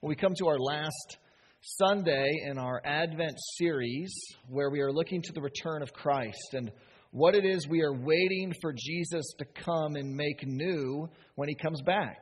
Well, we come to our last Sunday in our Advent series where we are looking to the return of Christ and what it is we are waiting for Jesus to come and make new when he comes back.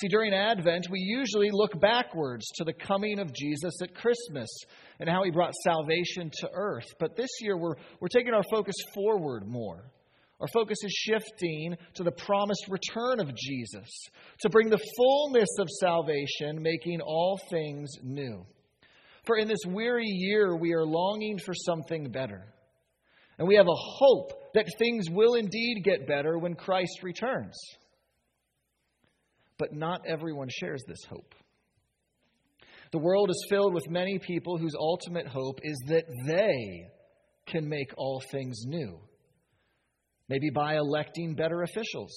See, during Advent, we usually look backwards to the coming of Jesus at Christmas and how he brought salvation to earth. But this year, we're taking our focus forward more. Our focus is shifting to the promised return of Jesus, to bring the fullness of salvation, making all things new. For in this weary year, we are longing for something better. And we have a hope that things will indeed get better when Christ returns. But not everyone shares this hope. The world is filled with many people whose ultimate hope is that they can make all things new. Maybe by electing better officials,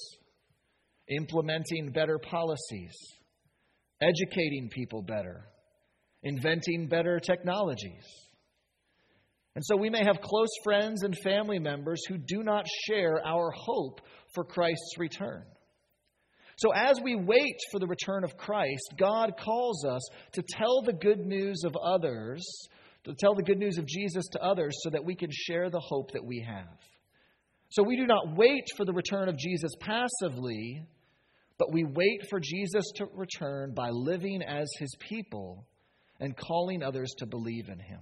implementing better policies, educating people better, inventing better technologies. And so we may have close friends and family members who do not share our hope for Christ's return. So as we wait for the return of Christ, God calls us to tell the good news of others, to tell the good news of Jesus to others so that we can share the hope that we have. So we do not wait for the return of Jesus passively, but we wait for Jesus to return by living as his people and calling others to believe in him.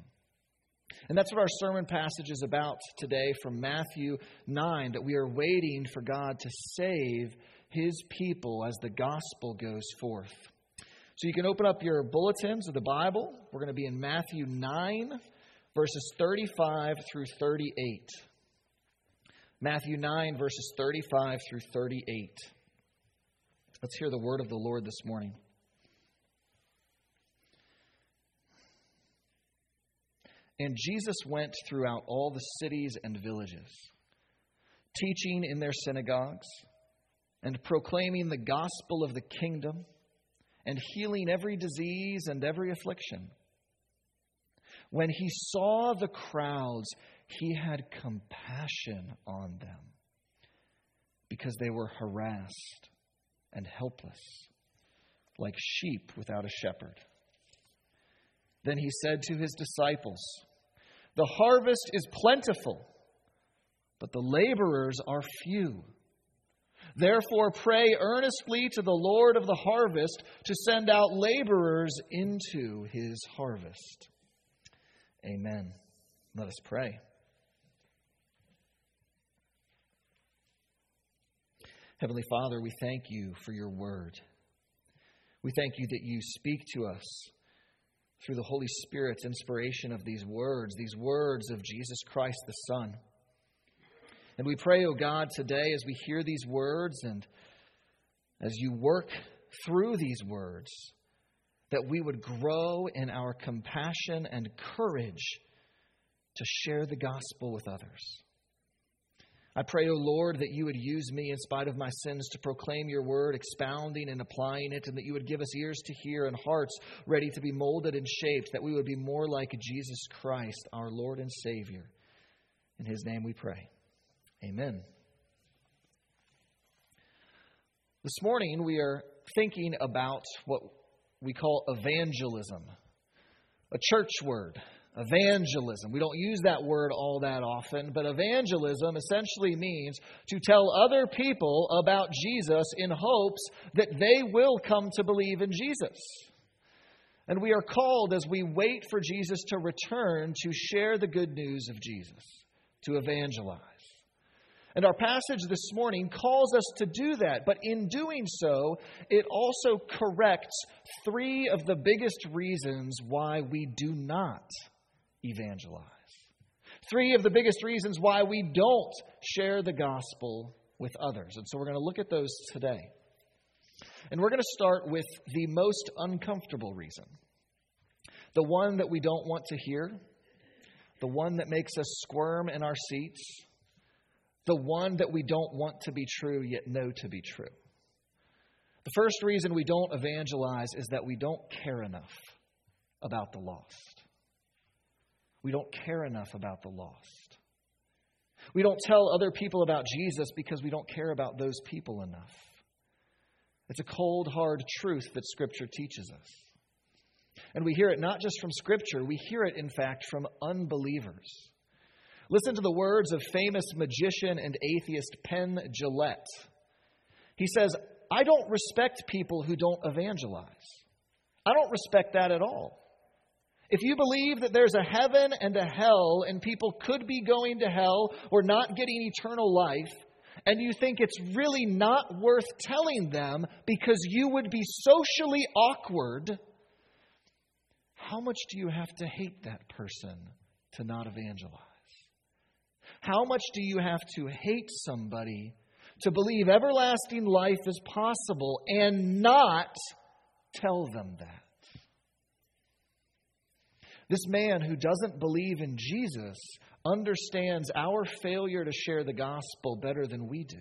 And that's what our sermon passage is about today from Matthew 9, that we are waiting for God to save his people as the gospel goes forth. So you can open up your bulletins of the Bible. We're going to be in Matthew 9, verses 35 through 38. Matthew 9, verses 35 through 38. Let's hear the word of the Lord this morning. And Jesus went throughout all the cities and villages, teaching in their synagogues and proclaiming the gospel of the kingdom and healing every disease and every affliction. When he saw the crowds, he had compassion on them because they were harassed and helpless, like sheep without a shepherd. Then he said to his disciples, "The harvest is plentiful, but the laborers are few. Therefore, pray earnestly to the Lord of the harvest to send out laborers into his harvest." Amen. Let us pray. Heavenly Father, we thank you for your word. We thank you that you speak to us through the Holy Spirit's inspiration of these words of Jesus Christ the Son. And we pray, O God, today as we hear these words and as you work through these words, that we would grow in our compassion and courage to share the gospel with others. I pray, O Lord, that you would use me in spite of my sins to proclaim your word, expounding and applying it, and that you would give us ears to hear and hearts ready to be molded and shaped, that we would be more like Jesus Christ, our Lord and Savior. In his name we pray. Amen. This morning we are thinking about what we call evangelism, a church word. Evangelism. We don't use that word all that often, but evangelism essentially means to tell other people about Jesus in hopes that they will come to believe in Jesus. And we are called as we wait for Jesus to return to share the good news of Jesus, to evangelize. And our passage this morning calls us to do that, but in doing so, it also corrects three of the biggest reasons why we do not evangelize. Three of the biggest reasons why we don't share the gospel with others. And so we're going to look at those today. And we're going to start with the most uncomfortable reason. The one that we don't want to hear. The one that makes us squirm in our seats. The one that we don't want to be true yet know to be true. The first reason we don't evangelize is that we don't care enough about the lost. We don't care enough about the lost. We don't tell other people about Jesus because we don't care about those people enough. It's a cold, hard truth that Scripture teaches us. And we hear it not just from Scripture, we hear it, in fact, from unbelievers. Listen to the words of famous magician and atheist Penn Jillette. He says, I don't respect people who don't evangelize. I don't respect that at all. If you believe that there's a heaven and a hell and people could be going to hell or not getting eternal life, and you think it's really not worth telling them because you would be socially awkward, how much do you have to hate that person to not evangelize? How much do you have to hate somebody to believe everlasting life is possible and not tell them that? This man who doesn't believe in Jesus understands our failure to share the gospel better than we do.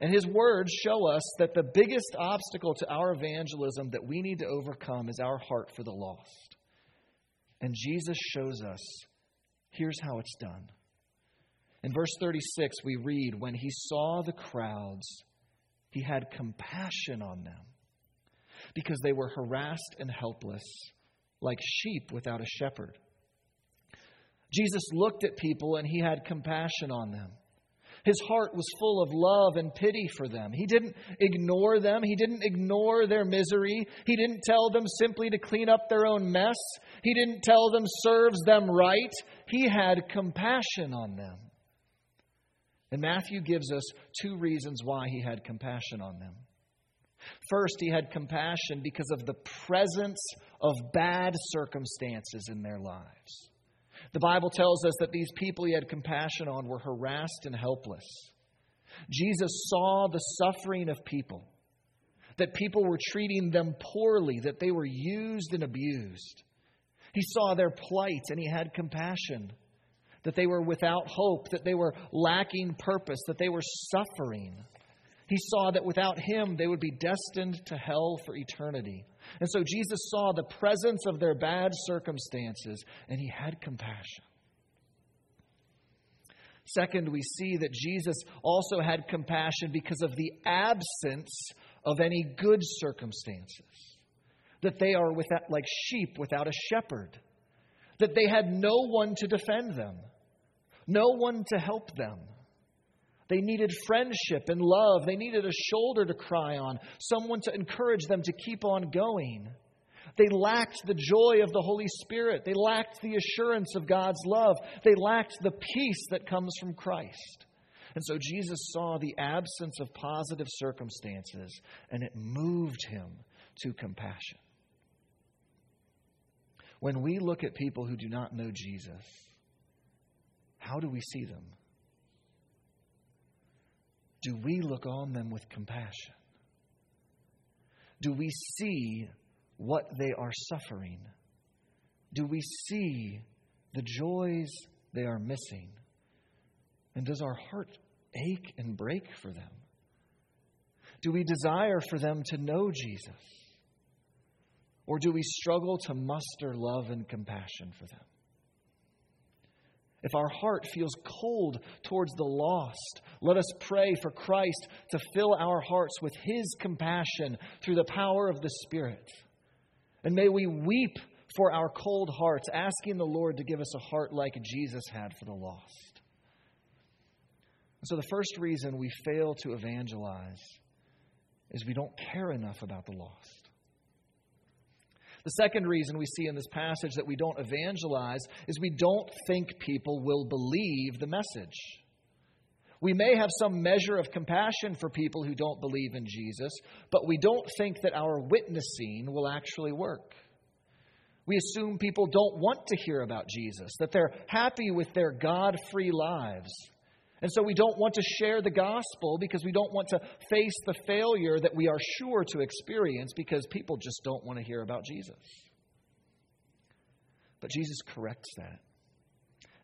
And his words show us that the biggest obstacle to our evangelism that we need to overcome is our heart for the lost. And Jesus shows us, here's how it's done. In verse 36, we read, when he saw the crowds, he had compassion on them because they were harassed and helpless, like sheep without a shepherd. Jesus looked at people and he had compassion on them. His heart was full of love and pity for them. He didn't ignore them. He didn't ignore their misery. He didn't tell them simply to clean up their own mess. He didn't tell them serves them right. He had compassion on them. And Matthew gives us two reasons why he had compassion on them. First, he had compassion because of the presence of bad circumstances in their lives. The Bible tells us that these people he had compassion on were harassed and helpless. Jesus saw the suffering of people, that people were treating them poorly, that they were used and abused. He saw their plight and he had compassion, that they were without hope, that they were lacking purpose, that they were suffering. He saw that without him, they would be destined to hell for eternity. And so Jesus saw the presence of their bad circumstances, and he had compassion. Second, we see that Jesus also had compassion because of the absence of any good circumstances, that they are without, like sheep without a shepherd, that they had no one to defend them, no one to help them. They needed friendship and love. They needed a shoulder to cry on, someone to encourage them to keep on going. They lacked the joy of the Holy Spirit. They lacked the assurance of God's love. They lacked the peace that comes from Christ. And so Jesus saw the absence of positive circumstances, and it moved him to compassion. When we look at people who do not know Jesus, how do we see them? Do we look on them with compassion? Do we see what they are suffering? Do we see the joys they are missing? And does our heart ache and break for them? Do we desire for them to know Jesus? Or do we struggle to muster love and compassion for them? If our heart feels cold towards the lost, let us pray for Christ to fill our hearts with his compassion through the power of the Spirit. And may we weep for our cold hearts, asking the Lord to give us a heart like Jesus had for the lost. So the first reason we fail to evangelize is we don't care enough about the lost. The second reason we see in this passage that we don't evangelize is we don't think people will believe the message. We may have some measure of compassion for people who don't believe in Jesus, but we don't think that our witnessing will actually work. We assume people don't want to hear about Jesus, that they're happy with their God-free lives. And so we don't want to share the gospel because we don't want to face the failure that we are sure to experience because people just don't want to hear about Jesus. But Jesus corrects that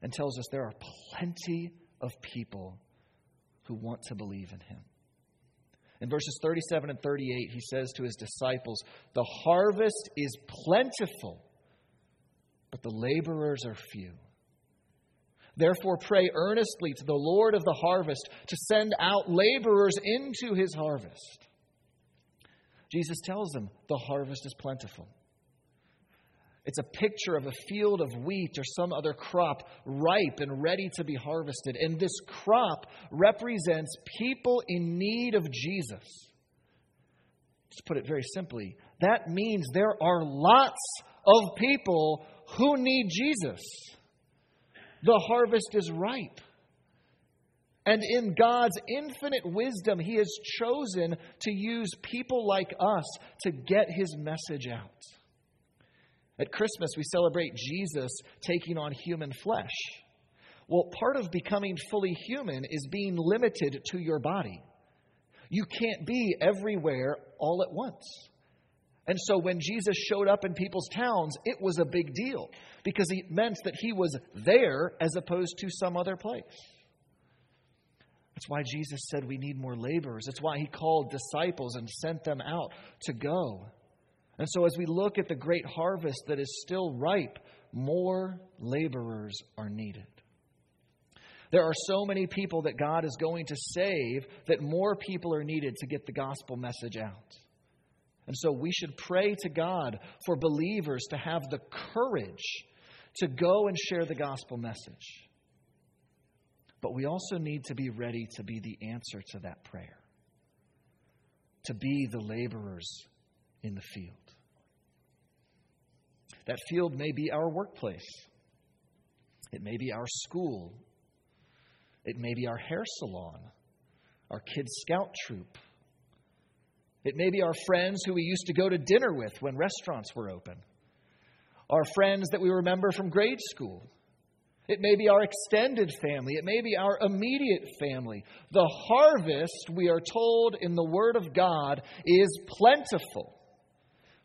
and tells us there are plenty of people who want to believe in him. In verses 37 and 38, he says to his disciples, "The harvest is plentiful, but the laborers are few. Therefore, pray earnestly to the Lord of the harvest to send out laborers into his harvest." Jesus tells them the harvest is plentiful. It's a picture of a field of wheat or some other crop ripe and ready to be harvested. And this crop represents people in need of Jesus. Just put it very simply, that means there are lots of people who need Jesus. The harvest is ripe. And in God's infinite wisdom, He has chosen to use people like us to get His message out. At Christmas, we celebrate Jesus taking on human flesh. Well, part of becoming fully human is being limited to your body. You can't be everywhere all at once. And so when Jesus showed up in people's towns, it was a big deal because it meant that He was there as opposed to some other place. That's why Jesus said we need more laborers. That's why He called disciples and sent them out to go. And so as we look at the great harvest that is still ripe, more laborers are needed. There are so many people that God is going to save that more people are needed to get the gospel message out. And so we should pray to God for believers to have the courage to go and share the gospel message. But we also need to be ready to be the answer to that prayer, to be the laborers in the field. That field may be our workplace. It may be our school. It may be our hair salon, our kids' scout troop. It may be our friends who we used to go to dinner with when restaurants were open, our friends that we remember from grade school. It may be our extended family. It may be our immediate family. The harvest, we are told in the Word of God, is plentiful,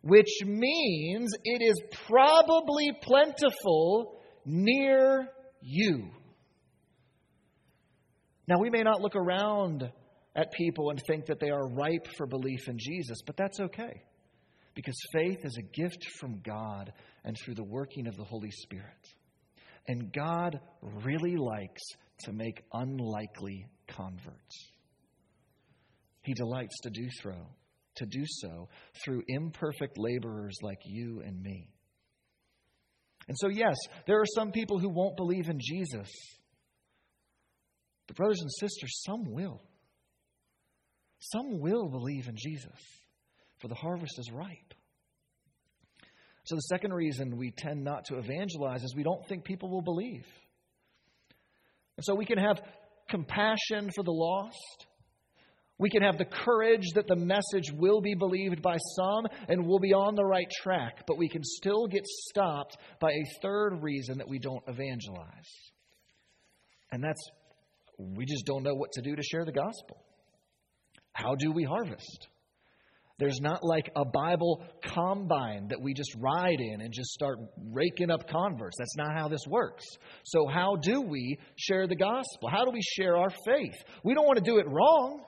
which means it is probably plentiful near you. Now, we may not look around at people and think that they are ripe for belief in Jesus, but that's okay, because faith is a gift from God and through the working of the Holy Spirit. And God really likes to make unlikely converts. He delights to do so through imperfect laborers like you and me. And so, yes, there are some people who won't believe in Jesus. But brothers and sisters, some will. Some will believe in Jesus, for the harvest is ripe. So the second reason we tend not to evangelize is we don't think people will believe. And so we can have compassion for the lost. We can have the courage that the message will be believed by some and we'll be on the right track. But we can still get stopped by a third reason that we don't evangelize. And that's, we just don't know what to do to share the gospel. How do we harvest? There's not like a Bible combine that we just ride in and just start raking up converts. That's not how this works. So how do we share the gospel? How do we share our faith? We don't want to do it wrong,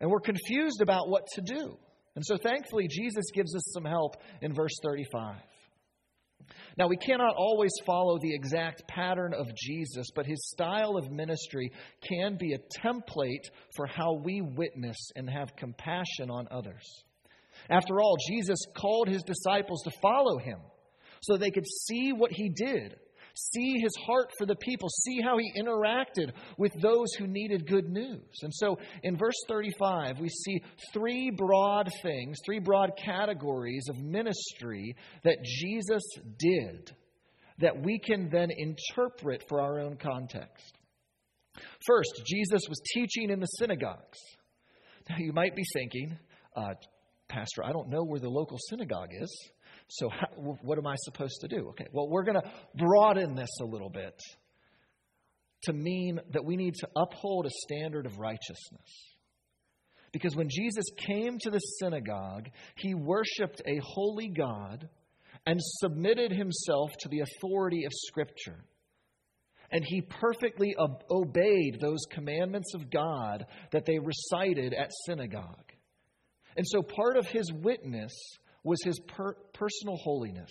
and we're confused about what to do. And so thankfully, Jesus gives us some help in verse 35. Now, we cannot always follow the exact pattern of Jesus, but His style of ministry can be a template for how we witness and have compassion on others. After all, Jesus called His disciples to follow Him so they could see what He did, see His heart for the people, see how He interacted with those who needed good news. And so in verse 35, we see three broad categories of ministry that Jesus did that we can then interpret for our own context. First, Jesus was teaching in the synagogues. Now you might be thinking, Pastor, I don't know where the local synagogue is. So what am I supposed to do? Okay, well, we're going to broaden this a little bit to mean that we need to uphold a standard of righteousness. Because when Jesus came to the synagogue, He worshiped a holy God and submitted Himself to the authority of Scripture. And He perfectly obeyed those commandments of God that they recited at synagogue. And so part of His witness was His personal holiness.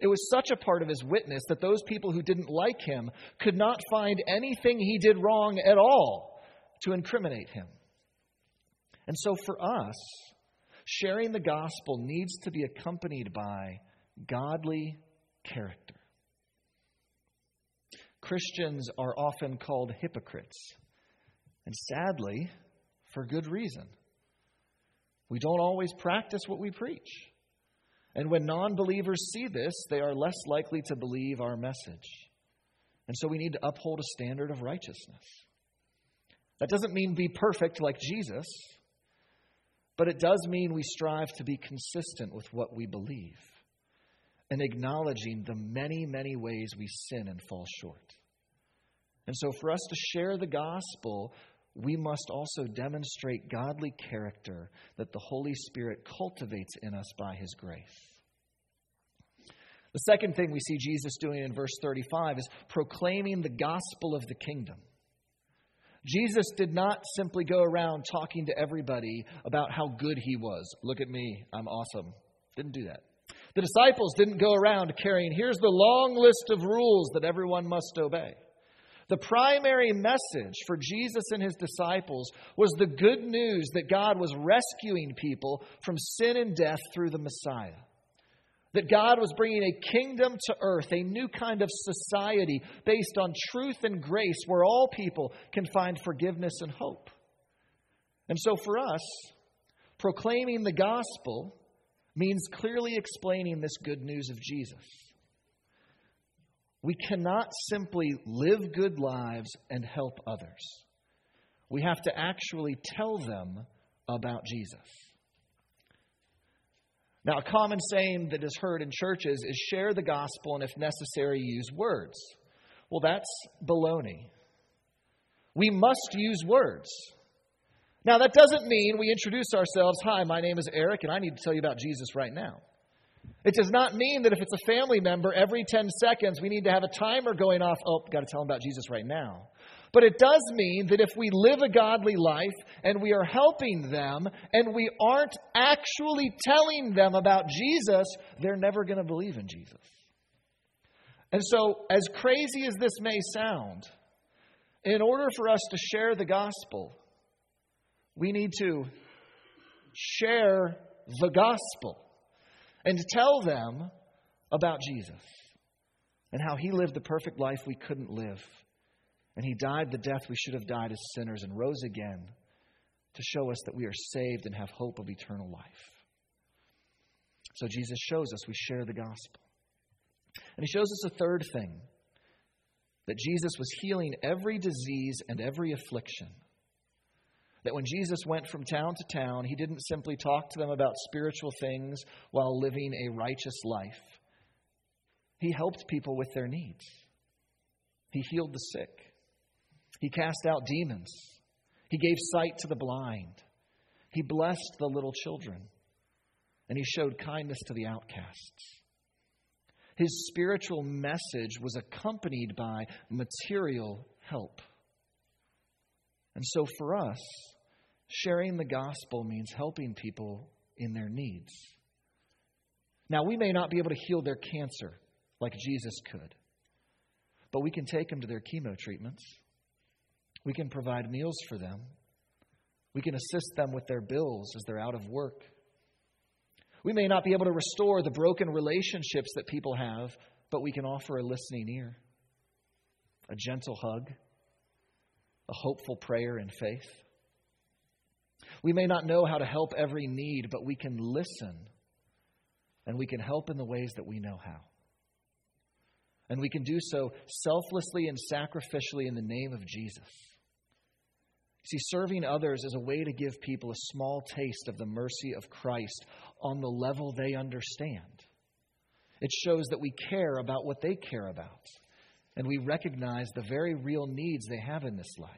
It was such a part of His witness that those people who didn't like Him could not find anything He did wrong at all to incriminate Him. And so for us, sharing the gospel needs to be accompanied by godly character. Christians are often called hypocrites, and sadly, for good reason. We don't always practice what we preach. And when non-believers see this, they are less likely to believe our message. And so we need to uphold a standard of righteousness. That doesn't mean be perfect like Jesus, but it does mean we strive to be consistent with what we believe and acknowledging the many, many ways we sin and fall short. And so for us to share the gospel, we must also demonstrate godly character that the Holy Spirit cultivates in us by His grace. The second thing we see Jesus doing in verse 35 is proclaiming the gospel of the kingdom. Jesus did not simply go around talking to everybody about how good He was. Look at me, I'm awesome. Didn't do that. The disciples didn't go around carrying, here's the long list of rules that everyone must obey. The primary message for Jesus and His disciples was the good news that God was rescuing people from sin and death through the Messiah. That God was bringing a kingdom to earth, a new kind of society based on truth and grace where all people can find forgiveness and hope. And so for us, proclaiming the gospel means clearly explaining this good news of Jesus. We cannot simply live good lives and help others. We have to actually tell them about Jesus. Now, a common saying that is heard in churches is share the gospel and, if necessary, use words. Well, that's baloney. We must use words. Now, that doesn't mean we introduce ourselves, hi, my name is Eric, and I need to tell you about Jesus right now. It does not mean that if it's a family member, every 10 seconds we need to have a timer going off, oh, got to tell them about Jesus right now. But it does mean that if we live a godly life and we are helping them and we aren't actually telling them about Jesus, they're never going to believe in Jesus. And so, as crazy as this may sound, in order for us to share the gospel, we need to share the gospel and tell them about Jesus and how He lived the perfect life we couldn't live. And He died the death we should have died as sinners and rose again to show us that we are saved and have hope of eternal life. So Jesus shows us we share the gospel. And He shows us a third thing, that Jesus was healing every disease and every affliction. That when Jesus went from town to town, He didn't simply talk to them about spiritual things while living a righteous life. He helped people with their needs. He healed the sick. He cast out demons. He gave sight to the blind. He blessed the little children. And He showed kindness to the outcasts. His spiritual message was accompanied by material help. And so for us, sharing the gospel means helping people in their needs. Now, we may not be able to heal their cancer like Jesus could, but we can take them to their chemo treatments. We can provide meals for them. We can assist them with their bills as they're out of work. We may not be able to restore the broken relationships that people have, but we can offer a listening ear, a gentle hug, a hopeful prayer in faith. We may not know how to help every need, but we can listen and we can help in the ways that we know how. And we can do so selflessly and sacrificially in the name of Jesus. See, serving others is a way to give people a small taste of the mercy of Christ on the level they understand. It shows that we care about what they care about. And we recognize the very real needs they have in this life.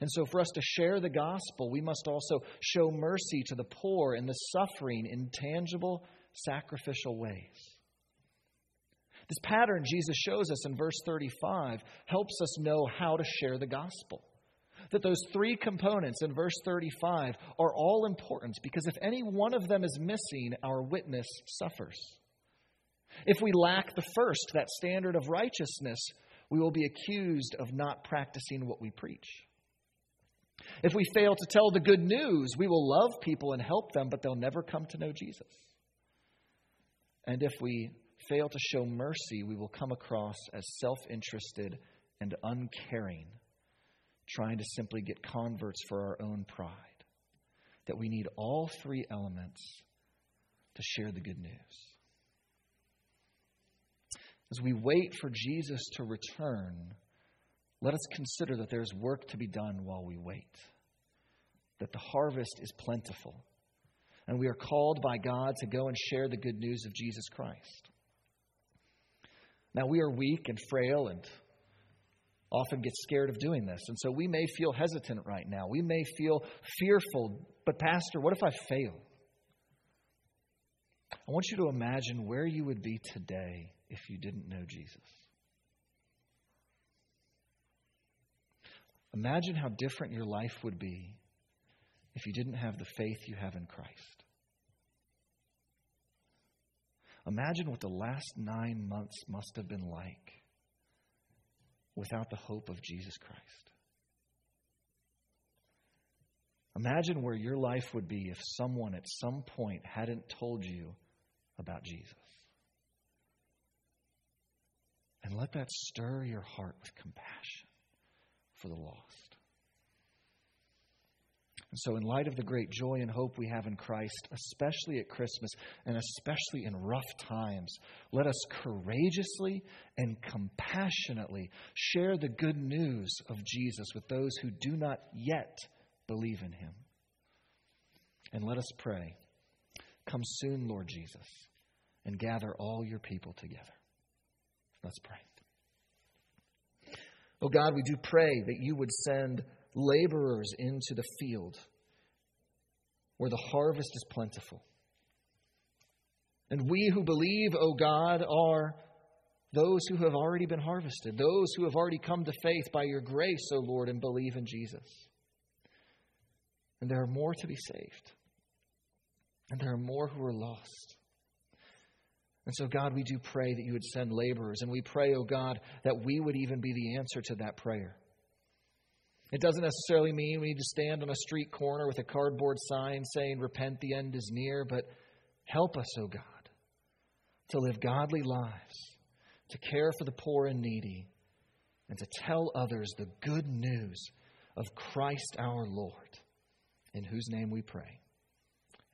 And so for us to share the gospel, we must also show mercy to the poor and the suffering in tangible, sacrificial ways. This pattern Jesus shows us in verse 35 helps us know how to share the gospel. That those three components in verse 35 are all important, because if any one of them is missing, our witness suffers. If we lack the first, that standard of righteousness, we will be accused of not practicing what we preach. If we fail to tell the good news, we will love people and help them, but they'll never come to know Jesus. And if we fail to show mercy, we will come across as self-interested and uncaring, trying to simply get converts for our own pride. That we need all three elements to share the good news. As we wait for Jesus to return, let us consider that there's work to be done while we wait. That the harvest is plentiful. And we are called by God to go and share the good news of Jesus Christ. Now, we are weak and frail and often get scared of doing this. And so we may feel hesitant right now. We may feel fearful. But Pastor, what if I fail? I want you to imagine where you would be today if you didn't know Jesus. Imagine how different your life would be if you didn't have the faith you have in Christ. Imagine what the last 9 months must have been like without the hope of Jesus Christ. Imagine where your life would be if someone at some point hadn't told you about Jesus. And let that stir your heart with compassion for the lost. And so in light of the great joy and hope we have in Christ, especially at Christmas and especially in rough times, let us courageously and compassionately share the good news of Jesus with those who do not yet believe in him. And let us pray, come soon, Lord Jesus, and gather all your people together. Let's pray. Oh God, we do pray that you would send laborers into the field where the harvest is plentiful. And we who believe, O God, are those who have already been harvested, those who have already come to faith by your grace, O Lord, and believe in Jesus. And there are more to be saved. And there are more who are lost. And so, God, we do pray that you would send laborers. And we pray, O God, that we would even be the answer to that prayer. It doesn't necessarily mean we need to stand on a street corner with a cardboard sign saying, repent, the end is near, but help us, O God, to live godly lives, to care for the poor and needy, and to tell others the good news of Christ our Lord, in whose name we pray.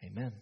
Amen.